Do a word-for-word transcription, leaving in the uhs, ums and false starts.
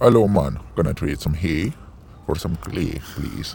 Hello man, gonna trade some hay for some clay, please?